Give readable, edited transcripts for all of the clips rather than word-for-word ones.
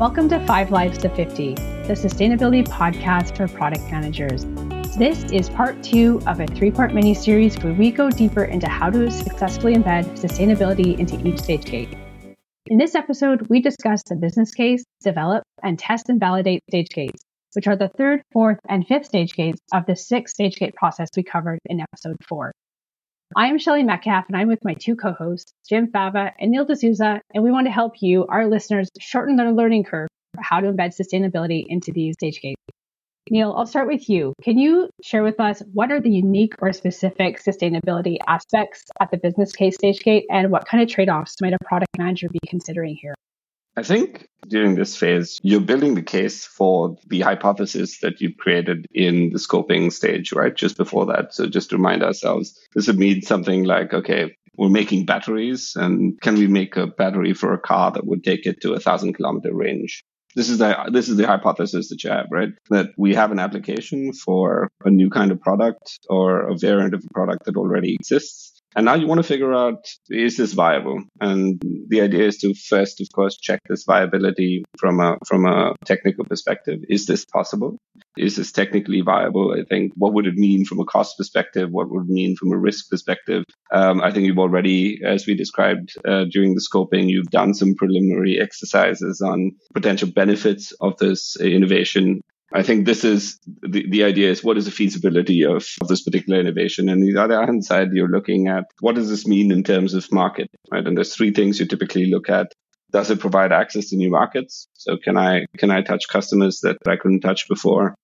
Welcome to 5 Lives to 50, the sustainability podcast for product managers. This is part 2 of a 3-part mini-series where we go deeper into how to successfully embed sustainability into each stage gate. In this episode, we discuss the business case, develop, and test and validate stage gates, which are the 3rd, 4th, and 5th stage gates of the 6th stage gate process we covered in episode 4. I am Shelley Metcalf, and I'm with my 2 co-hosts, Jim Fava and Neil D'Souza, and we want to help you, our listeners, shorten their learning curve for how to embed sustainability into these stage gates. Neil, I'll start with you. Can you share with us what are the unique or specific sustainability aspects at the business case stage gate, and what kind of trade-offs might a product manager be considering here? I think during this phase, you're building the case for the hypothesis that you've created in the scoping stage, right? Just before that. So just to remind ourselves, this would mean something like, okay, we're making batteries, and can we make a battery for a car that would take it to 1,000-kilometer range? This is the hypothesis that you have, right? That we have an application for a new kind of product or a variant of a product that already exists. And now you want to figure out, is this viable? And the idea is to first, of course, check this viability from a technical perspective. Is this possible? Is this technically viable? I think, what would it mean from a cost perspective? What would it mean from a risk perspective? I think you've already, as we described during the scoping, you've done some preliminary exercises on potential benefits of this innovation. I think this is the idea is, what is the feasibility of this particular innovation? And the other hand side, you're looking at, what does this mean in terms of market, right? And there's 3 things you typically look at. Does it provide access to new markets? So can I touch customers that I couldn't touch before?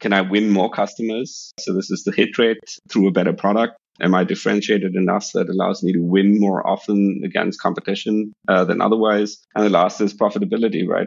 Can I win more customers? So this is the hit rate through a better product. Am I differentiated enough that allows me to win more often against competition than otherwise? And the last is profitability, right?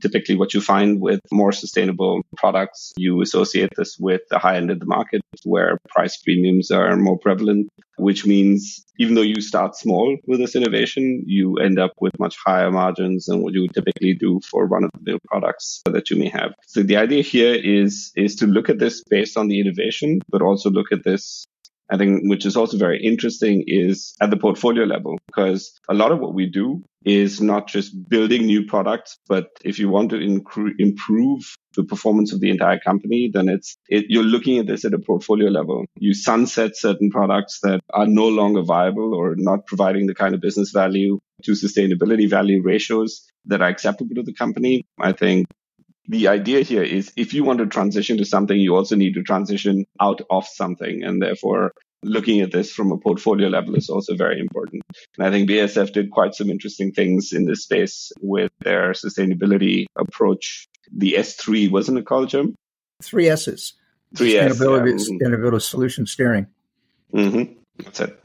Typically what you find with more sustainable products, you associate this with the high end of the market where price premiums are more prevalent, which means even though you start small with this innovation, you end up with much higher margins than what you would typically do for run-of-the-mill products that you may have. So the idea here is to look at this based on the innovation, but also look at this, I think, which is also very interesting, is at the portfolio level, because a lot of what we do is not just building new products, but if you want to improve the performance of the entire company, then you're looking at this at a portfolio level. You sunset certain products that are no longer viable or not providing the kind of business value to sustainability value ratios that are acceptable to the company. I think the idea here is, if you want to transition to something, you also need to transition out of something. And therefore, looking at this from a portfolio level is also very important. And I think BSF did quite some interesting things in this space with their sustainability approach. The S3, wasn't it called, Jim? 3 S's. 3 S's. Sustainability Solution Steering. Mm-hmm. That's it.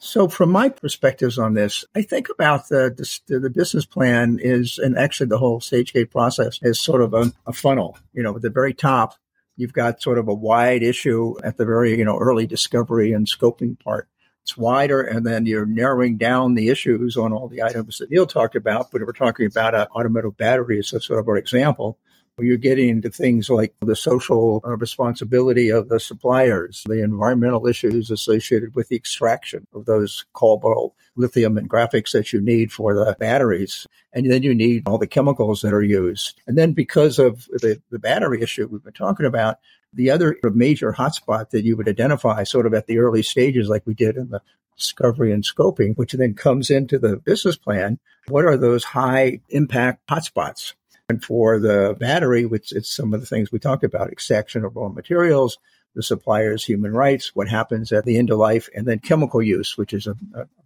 So from my perspectives on this, I think about the business plan is, and actually the whole stage gate process is sort of a funnel. You know, at the very top, you've got sort of a wide issue at the very, early discovery and scoping part. It's wider, and then you're narrowing down the issues on all the items that Neil talked about. But we're talking about automotive batteries as sort of our example, where you're getting into things like the social responsibility of the suppliers, the environmental issues associated with the extraction of those cobalt, lithium, and graphics that you need for the batteries. And then you need all the chemicals that are used. And then because of the battery issue we've been talking about, the other major hotspot that you would identify sort of at the early stages, like we did in the discovery and scoping, which then comes into the business plan, what are those high impact hotspots? And for the battery, which it's some of the things we talked about, extraction of raw materials, the supplier's human rights, what happens at the end of life, and then chemical use, which is a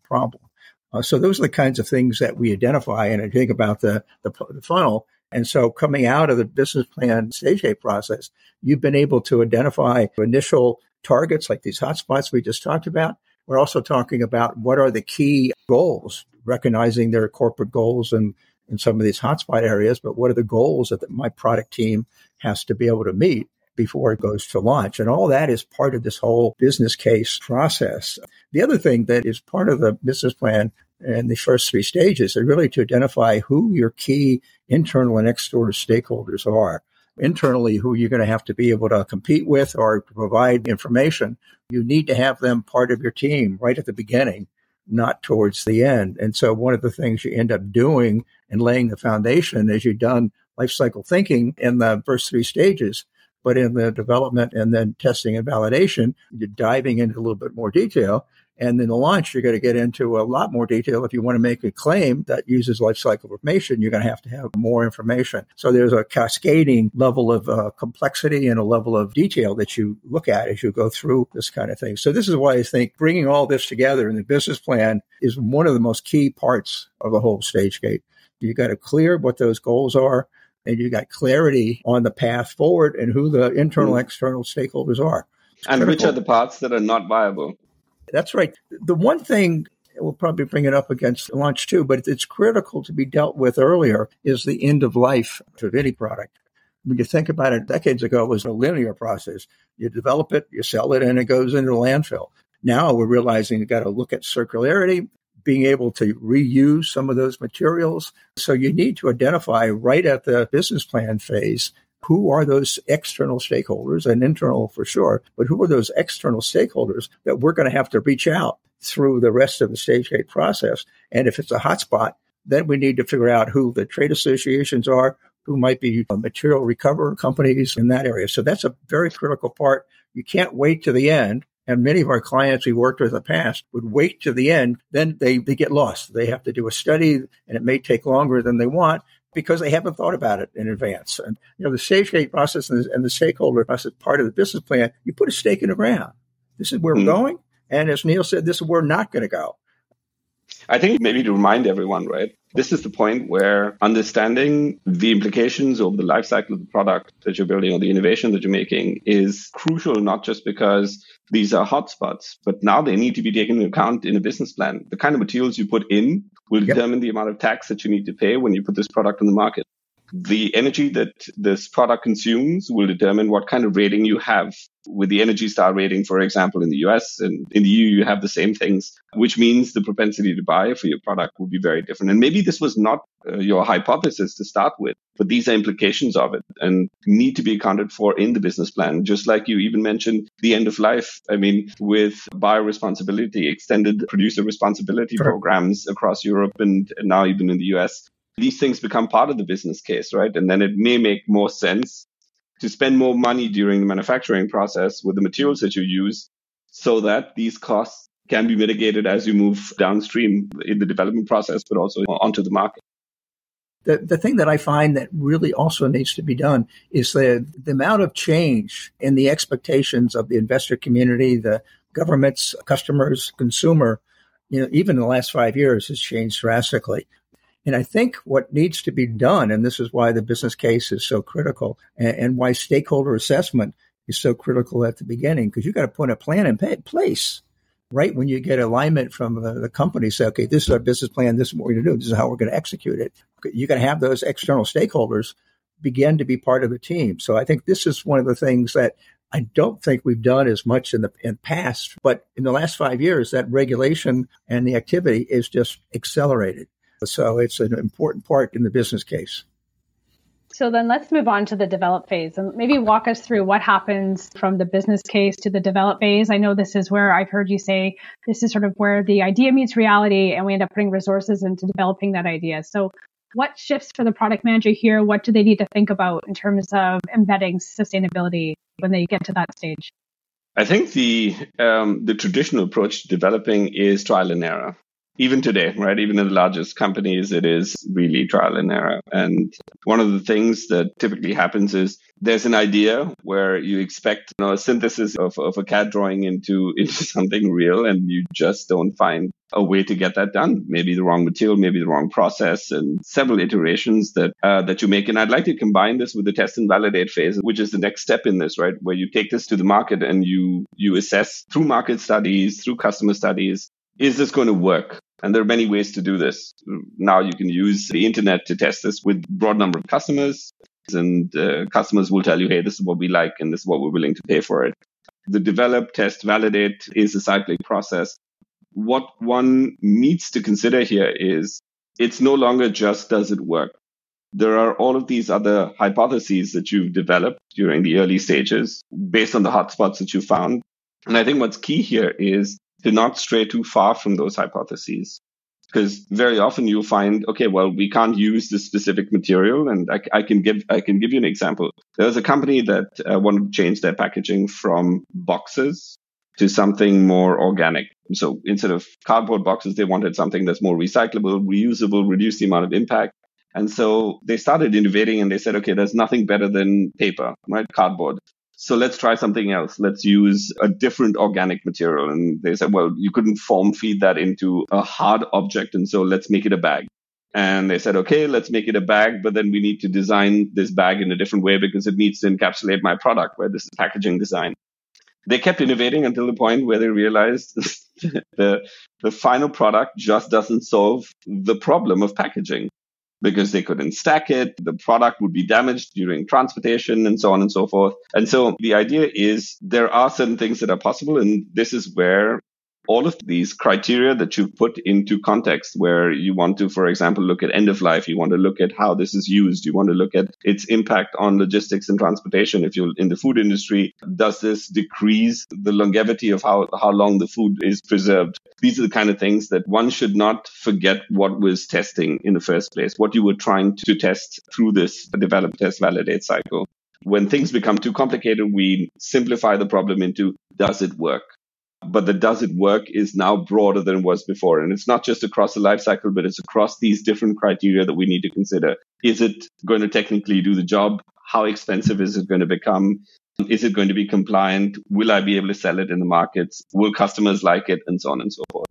problem. So those are the kinds of things that we identify, and I think about the funnel. And so coming out of the business plan stage gate process, you've been able to identify initial targets like these hotspots we just talked about. We're also talking about what are the key goals, recognizing their corporate goals and in some of these hotspot areas, but what are the goals that my product team has to be able to meet before it goes to launch? And all that is part of this whole business case process. The other thing that is part of the business plan and the first 3 stages are really to identify who your key internal and external stakeholders are. Internally, who you're going to have to be able to compete with or provide information. You need to have them part of your team right at the beginning, not towards the end. And so one of the things you end up doing and laying the foundation is you've done life cycle thinking in the first three stages, but in the development and then testing and validation, you're diving into a little bit more detail. And then the launch, you're going to get into a lot more detail. If you want to make a claim that uses life cycle information, you're going to have more information. So there's a cascading level of complexity and a level of detail that you look at as you go through this kind of thing. So this is why I think bringing all this together in the business plan is one of the most key parts of the whole stage gate. You got to clear what those goals are, and you got clarity on the path forward and who the internal, external stakeholders are. It's and critical. Which are the parts that are not viable. That's right. The one thing, we'll probably bring it up against launch too, but it's critical to be dealt with earlier, is the end of life of any product. When you think about it, decades ago, it was a linear process. You develop it, you sell it, and it goes into the landfill. Now we're realizing you've got to look at circularity, being able to reuse some of those materials. So you need to identify right at the business plan phase, who are those external stakeholders, and internal for sure, but who are those external stakeholders that we're going to have to reach out through the rest of the stage gate process? And if it's a hotspot, then we need to figure out who the trade associations are, who might be material recovery companies in that area. So that's a very critical part. You can't wait to the end. And many of our clients we worked with in the past would wait to the end. Then they get lost. They have to do a study, and it may take longer than they want, because they haven't thought about it in advance. And, you know, the stage gate process and the stakeholder process, part of the business plan, you put a stake in the ground. This is where we're going. And as Neil said, this is where we're not going to go. I think maybe to remind everyone, right? This is the point where understanding the implications of the life cycle of the product that you're building or the innovation that you're making is crucial, not just because these are hotspots, but now they need to be taken into account in a business plan. The kind of materials you put in will determine the amount of tax that you need to pay when you put this product on the market. The energy that this product consumes will determine what kind of rating you have. With the Energy Star rating, for example, in the US and in the EU, you have the same things, which means the propensity to buy for your product will be very different. And maybe this was not your hypothesis to start with, but these are implications of it and need to be accounted for in the business plan. Just like you even mentioned the end of life. I mean, with bioresponsibility, extended producer responsibility programs across Europe and now even in the US. These things become part of the business case, right? And then it may make more sense to spend more money during the manufacturing process with the materials that you use so that these costs can be mitigated as you move downstream in the development process, but also onto the market. The thing that I find that really also needs to be done is the amount of change in the expectations of the investor community, the governments, customers, consumer, you know, even in the last 5 years has changed drastically. And I think what needs to be done, and this is why the business case is so critical and why stakeholder assessment is so critical at the beginning, because you've got to put a plan in place right when you get alignment from the company. Say, okay, this is our business plan. This is what we're going to do. This is how we're going to execute it. You're going to have those external stakeholders begin to be part of the team. So I think this is one of the things that I don't think we've done as much in the past, but in the last 5 years, that regulation and the activity is just accelerated. So it's an important part in the business case. So then let's move on to the develop phase and maybe walk us through what happens from the business case to the develop phase. I know this is where I've heard you say this is sort of where the idea meets reality and we end up putting resources into developing that idea. So what shifts for the product manager here? What do they need to think about in terms of embedding sustainability when they get to that stage? I think the traditional approach to developing is trial and error. Even today, right? Even in the largest companies, it is really trial and error. And one of the things that typically happens is there's an idea where you expect, you know, a synthesis of a CAD drawing into something real, and you just don't find a way to get that done. Maybe the wrong material, maybe the wrong process, and several iterations that you make. And I'd like to combine this with the test and validate phase, which is the next step in this, right? Where you take this to the market and you assess through market studies, through customer studies, is this going to work? And there are many ways to do this. Now you can use the internet to test this with a broad number of customers, and customers will tell you, hey, this is what we like and this is what we're willing to pay for it. The develop, test, validate is a cyclic process. What one needs to consider here is it's no longer just does it work. There are all of these other hypotheses that you've developed during the early stages based on the hotspots that you found. And I think what's key here is do not stray too far from those hypotheses. Because very often you find, okay, well, we can't use this specific material. And I can give you an example. There was a company that wanted to change their packaging from boxes to something more organic. So instead of cardboard boxes, they wanted something that's more recyclable, reusable, reduce the amount of impact. And so they started innovating and they said, okay, there's nothing better than paper, right? Cardboard. So let's try something else. Let's use a different organic material. And they said, well, you couldn't form feed that into a hard object. And so let's make it a bag. And they said, okay, let's make it a bag, but then we need to design this bag in a different way because it needs to encapsulate my product, where this is packaging design. They kept innovating until the point where they realized the final product just doesn't solve the problem of packaging because they couldn't stack it. The product would be damaged during transportation and so on and so forth. And so the idea is there are certain things that are possible. And this is where all of these criteria that you put into context, where you want to, for example, look at end of life, you want to look at how this is used, you want to look at its impact on logistics and transportation. If you're in the food industry, does this decrease the longevity of how long the food is preserved? These are the kind of things that one should not forget what was testing in the first place, what you were trying to test through this develop, test, validate cycle. When things become too complicated, we simplify the problem into, does it work? But the does it work is now broader than it was before. And it's not just across the life cycle, but it's across these different criteria that we need to consider. Is it going to technically do the job? How expensive is it going to become? Is it going to be compliant? Will I be able to sell it in the markets? Will customers like it? And so on and so forth.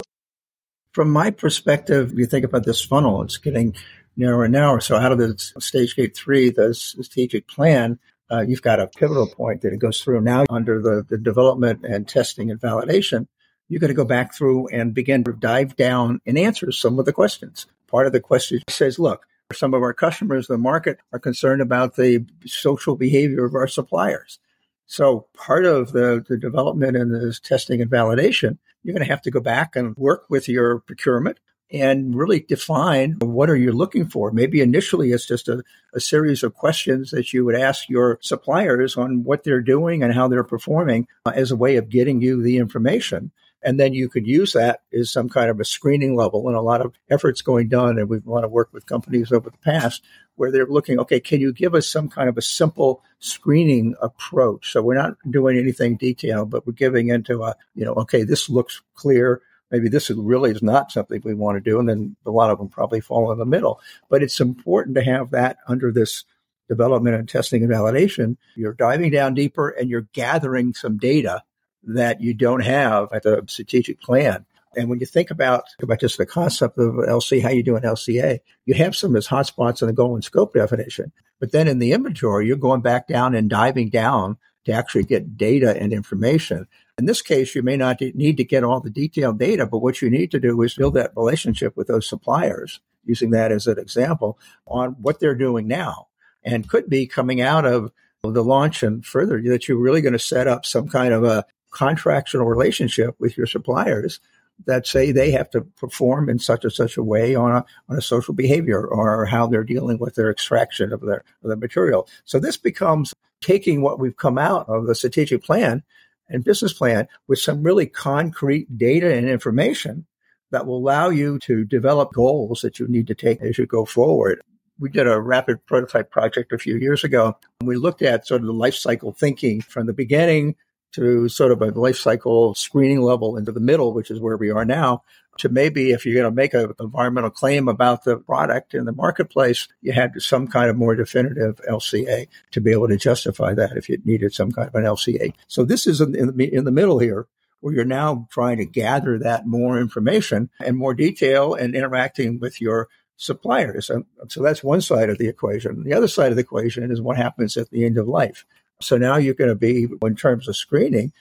From my perspective, if you think about this funnel, it's getting narrower and narrower. So out of the stage gate 3, the strategic plan, you've got a pivotal point that it goes through. Now, under the development and testing and validation, you're going to go back through and begin to dive down and answer some of the questions. Part of the question says, look, some of our customers, the market, are concerned about the social behavior of our suppliers. So part of the development and the testing and validation, you're going to have to go back and work with your procurement and really define what are you looking for. Maybe initially it's just a series of questions that you would ask your suppliers on what they're doing and how they're performing as a way of getting you the information. And then you could use that as some kind of a screening level, and a lot of effort's going done. And we want to work with companies over the past where they're looking, okay, can you give us some kind of a simple screening approach? So we're not doing anything detailed, but we're giving into a, okay, this looks clear. Maybe this really is not something we want to do. And then a lot of them probably fall in the middle. But it's important to have that under this development and testing and validation. You're diving down deeper and you're gathering some data that you don't have at the strategic plan. And when you think about just the concept of LC, how you do an LCA, you have some as hotspots in the goal and scope definition. But then in the inventory, you're going back down and diving down to actually get data and information. In this case, you may not need to get all the detailed data, but what you need to do is build that relationship with those suppliers, using that as an example, on what they're doing now. And could be coming out of the launch and further that you're really going to set up some kind of a contractual relationship with your suppliers that say they have to perform in such and such a way on a social behavior or how they're dealing with their extraction of their material. So this becomes taking what we've come out of the strategic plan and business plan with some really concrete data and information that will allow you to develop goals that you need to take as you go forward. We did a rapid prototype project a few years ago, and we looked at sort of the life cycle thinking from the beginning to sort of a life cycle screening level into the middle, which is where we are now, to maybe if you're going to make an environmental claim about the product in the marketplace, you had some kind of more definitive LCA to be able to justify that if you needed some kind of an LCA. So this is in the middle here, where you're now trying to gather that more information and more detail and interacting with your suppliers. And so that's one side of the equation. The other side of the equation is what happens at the end of life. So now you're going to be, in terms of screening,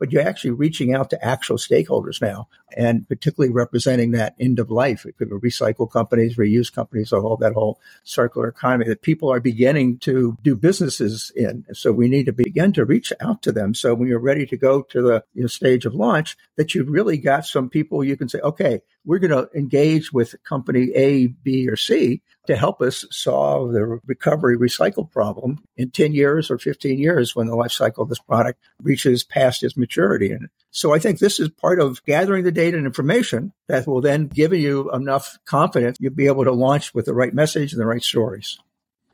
but you're actually reaching out to actual stakeholders now and particularly representing that end of life. It could be recycle companies, reuse companies, that whole circular economy that people are beginning to do businesses in. So we need to begin to reach out to them. So when you're ready to go to the stage of launch, that you've really got some people you can say, okay, we're going to engage with company A, B, or C to help us solve the recovery recycle problem in 10 years or 15 years when the life cycle of this product reaches past its maturity. And so I think this is part of gathering the data and information that will then give you enough confidence you'll be able to launch with the right message and the right stories.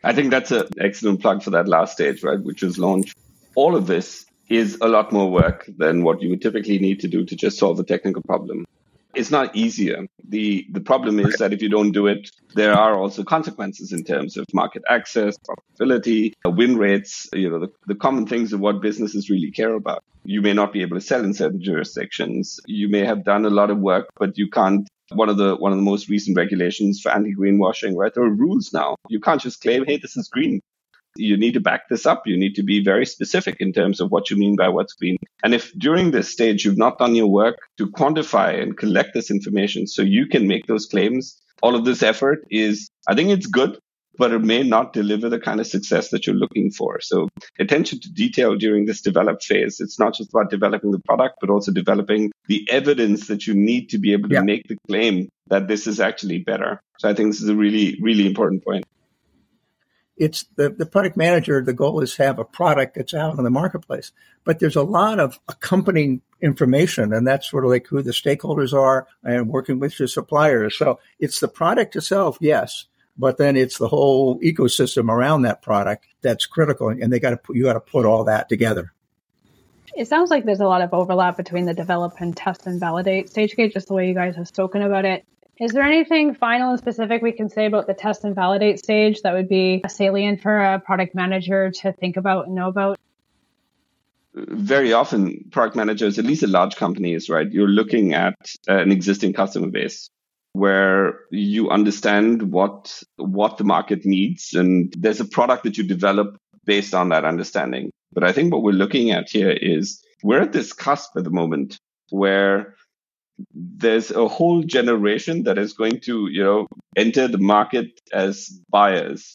I think that's an excellent plug for that last stage, right, which is launch. All of this is a lot more work than what you would typically need to do to just solve a technical problem. It's not easier. The problem is that if you don't do it, there are also consequences in terms of market access, profitability, win rates, the common things of what businesses really care about. You may not be able to sell in certain jurisdictions. You may have done a lot of work, but you can't. One of the most recent regulations for anti-greenwashing, right? There are rules now. You can't just claim, hey, this is green. You need to back this up. You need to be very specific in terms of what you mean by what's green. And if during this stage you've not done your work to quantify and collect this information so you can make those claims, all of this effort is, I think it's good, but it may not deliver the kind of success that you're looking for. So attention to detail during this develop phase. It's not just about developing the product, but also developing the evidence that you need to be able to make the claim that this is actually better. So I think this is a really, really important point. It's the product manager, the goal is to have a product that's out in the marketplace. But there's a lot of accompanying information, and that's sort of like who the stakeholders are and working with your suppliers. So it's the product itself, yes, but then it's the whole ecosystem around that product that's critical, and you got to put all that together. It sounds like there's a lot of overlap between the develop and test and validate stage gate, just the way you guys have spoken about it. Is there anything final and specific we can say about the test and validate stage that would be salient for a product manager to think about and know about? Very often, product managers, at least at large companies, right, you're looking at an existing customer base where you understand what the market needs, and there's a product that you develop based on that understanding. But I think what we're looking at here is we're at this cusp at the moment where there's a whole generation that is going to, enter the market as buyers.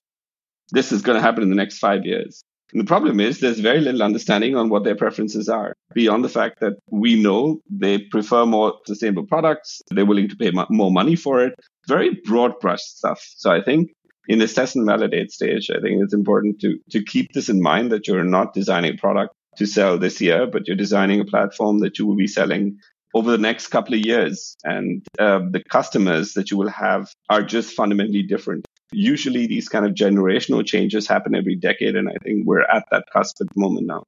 This is going to happen in the next 5 years. And the problem is there's very little understanding on what their preferences are, beyond the fact that we know they prefer more sustainable products. They're willing to pay more money for it. Very broad brush stuff. So I think in this test and validate stage, I think it's important to keep this in mind, that you're not designing a product to sell this year, but you're designing a platform that you will be selling over the next couple of years, and the customers that you will have are just fundamentally different. Usually these kind of generational changes happen every decade, and I think we're at that cusp at the moment now.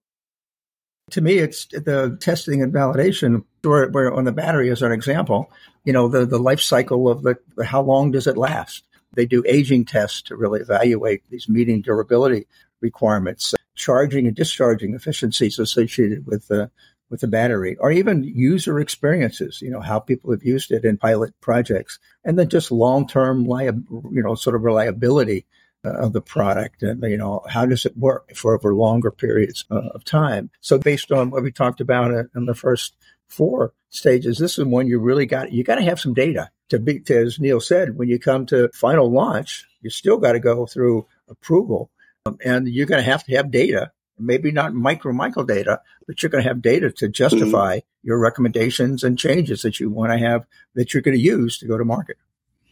To me, it's the testing and validation where on the battery as an example, the life cycle of how long does it last? They do aging tests to really evaluate these meeting durability requirements, charging and discharging efficiencies associated with the battery, or even user experiences, how people have used it in pilot projects, and then just long-term, reliability of the product, and, how does it work for over longer periods of time. So based on what we talked about in the first 4 stages, this is one you got to have some data to, as Neil said, when you come to final launch, you still got to go through approval, and you're going to have data. Maybe not micro data, but you're going to have data to justify your recommendations and changes that you want to have that you're going to use to go to market.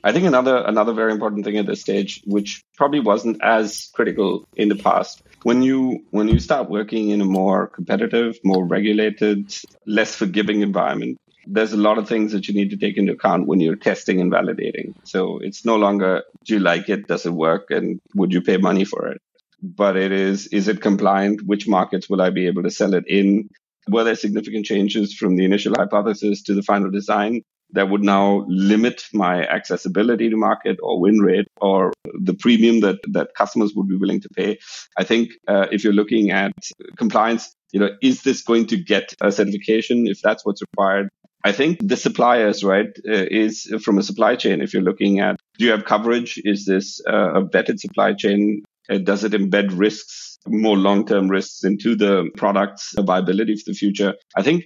I think another very important thing at this stage, which probably wasn't as critical in the past, when you start working in a more competitive, more regulated, less forgiving environment, there's a lot of things that you need to take into account when you're testing and validating. So it's no longer, do you like it? Does it work? And would you pay money for it? But it is it compliant? Which markets will I be able to sell it in? Were there significant changes from the initial hypothesis to the final design that would now limit my accessibility to market or win rate or the premium that customers would be willing to pay? I think if you're looking at compliance, is this going to get a certification if that's what's required? I think the suppliers, right, is from a supply chain. If you're looking at, do you have coverage? Is this a vetted supply chain? Does it embed risks, more long-term risks into the product's viability for the future? I think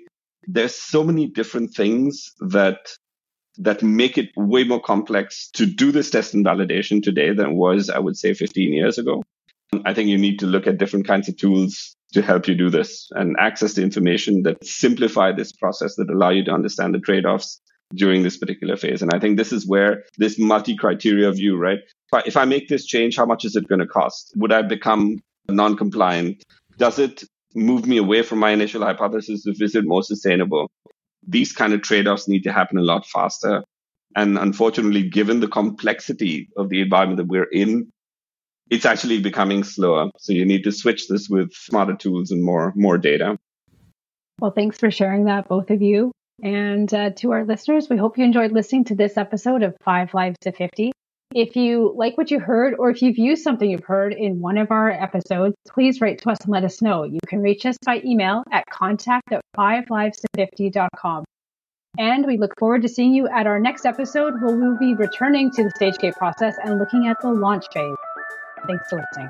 there's so many different things that make it way more complex to do this test and validation today than it was, I would say, 15 years ago. I think you need to look at different kinds of tools to help you do this and access the information that simplify this process, that allow you to understand the trade-offs during this particular phase. And I think this is where this multi-criteria view, right? If I make this change, how much is it going to cost? Would I become non-compliant? Does it move me away from my initial hypothesis to visit more sustainable? These kind of trade-offs need to happen a lot faster. And unfortunately, given the complexity of the environment that we're in, it's actually becoming slower. So you need to switch this with smarter tools and more data. Well, thanks for sharing that, both of you. And to our listeners, we hope you enjoyed listening to this episode of 5 Lives to 50. If you like what you heard, or if you've used something you've heard in one of our episodes, please write to us and let us know. You can reach us by email at contact@5livesto50.com. And we look forward to seeing you at our next episode, where we'll be returning to the stage gate process and looking at the launch phase. Thanks for listening.